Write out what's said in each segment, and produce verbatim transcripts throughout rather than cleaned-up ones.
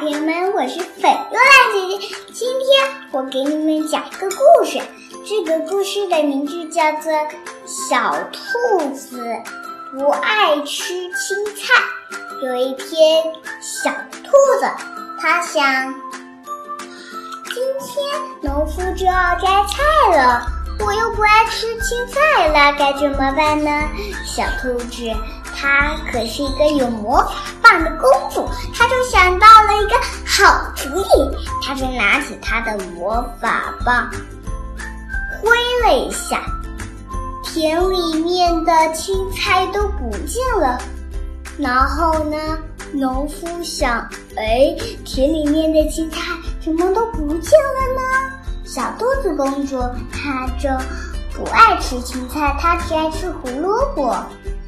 朋友们，我是粉若烂姐姐。今天我给你们讲一个故事，这个故事的名字叫做《小兔子不爱吃青菜》。有一天，小兔子它想，今天农夫就要摘菜了，我又不爱吃青菜了，该怎么办呢？小兔子她可是一个有魔法的公主，她就想到了一个好主意。她就拿起她的魔法棒挥了一下，田里面的青菜都不见了。然后呢，农夫想，哎，田里面的青菜怎么都不见了呢？小兔子公主她就不爱吃青菜，她只爱吃胡萝卜。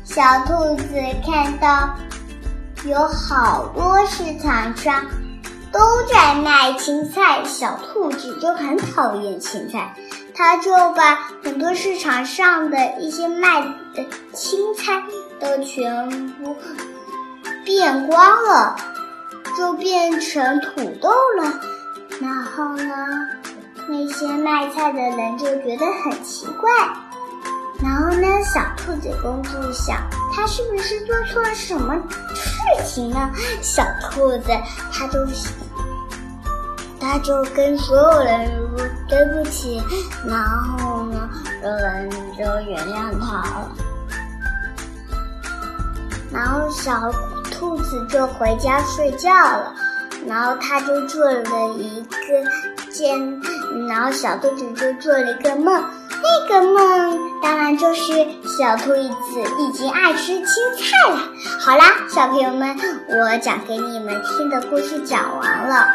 小兔子看到有好多市场上都在卖青菜，小兔子就很讨厌青菜，它就把很多市场上的一些卖的青菜都全部变光了，就变成土豆了。然后呢，那些卖菜的人就觉得很奇怪。然后呢，小兔子公主想，她是不是做错了什么事情呢？小兔子她就她就跟所有人说对不起，然后呢，有人就原谅她了。然后小兔子就回家睡觉了。然后她就做了一个件，然后小兔子就做了一个梦。那个梦当然就是小兔子已经爱吃青菜了。好啦，小朋友们，我讲给你们听的故事讲完了。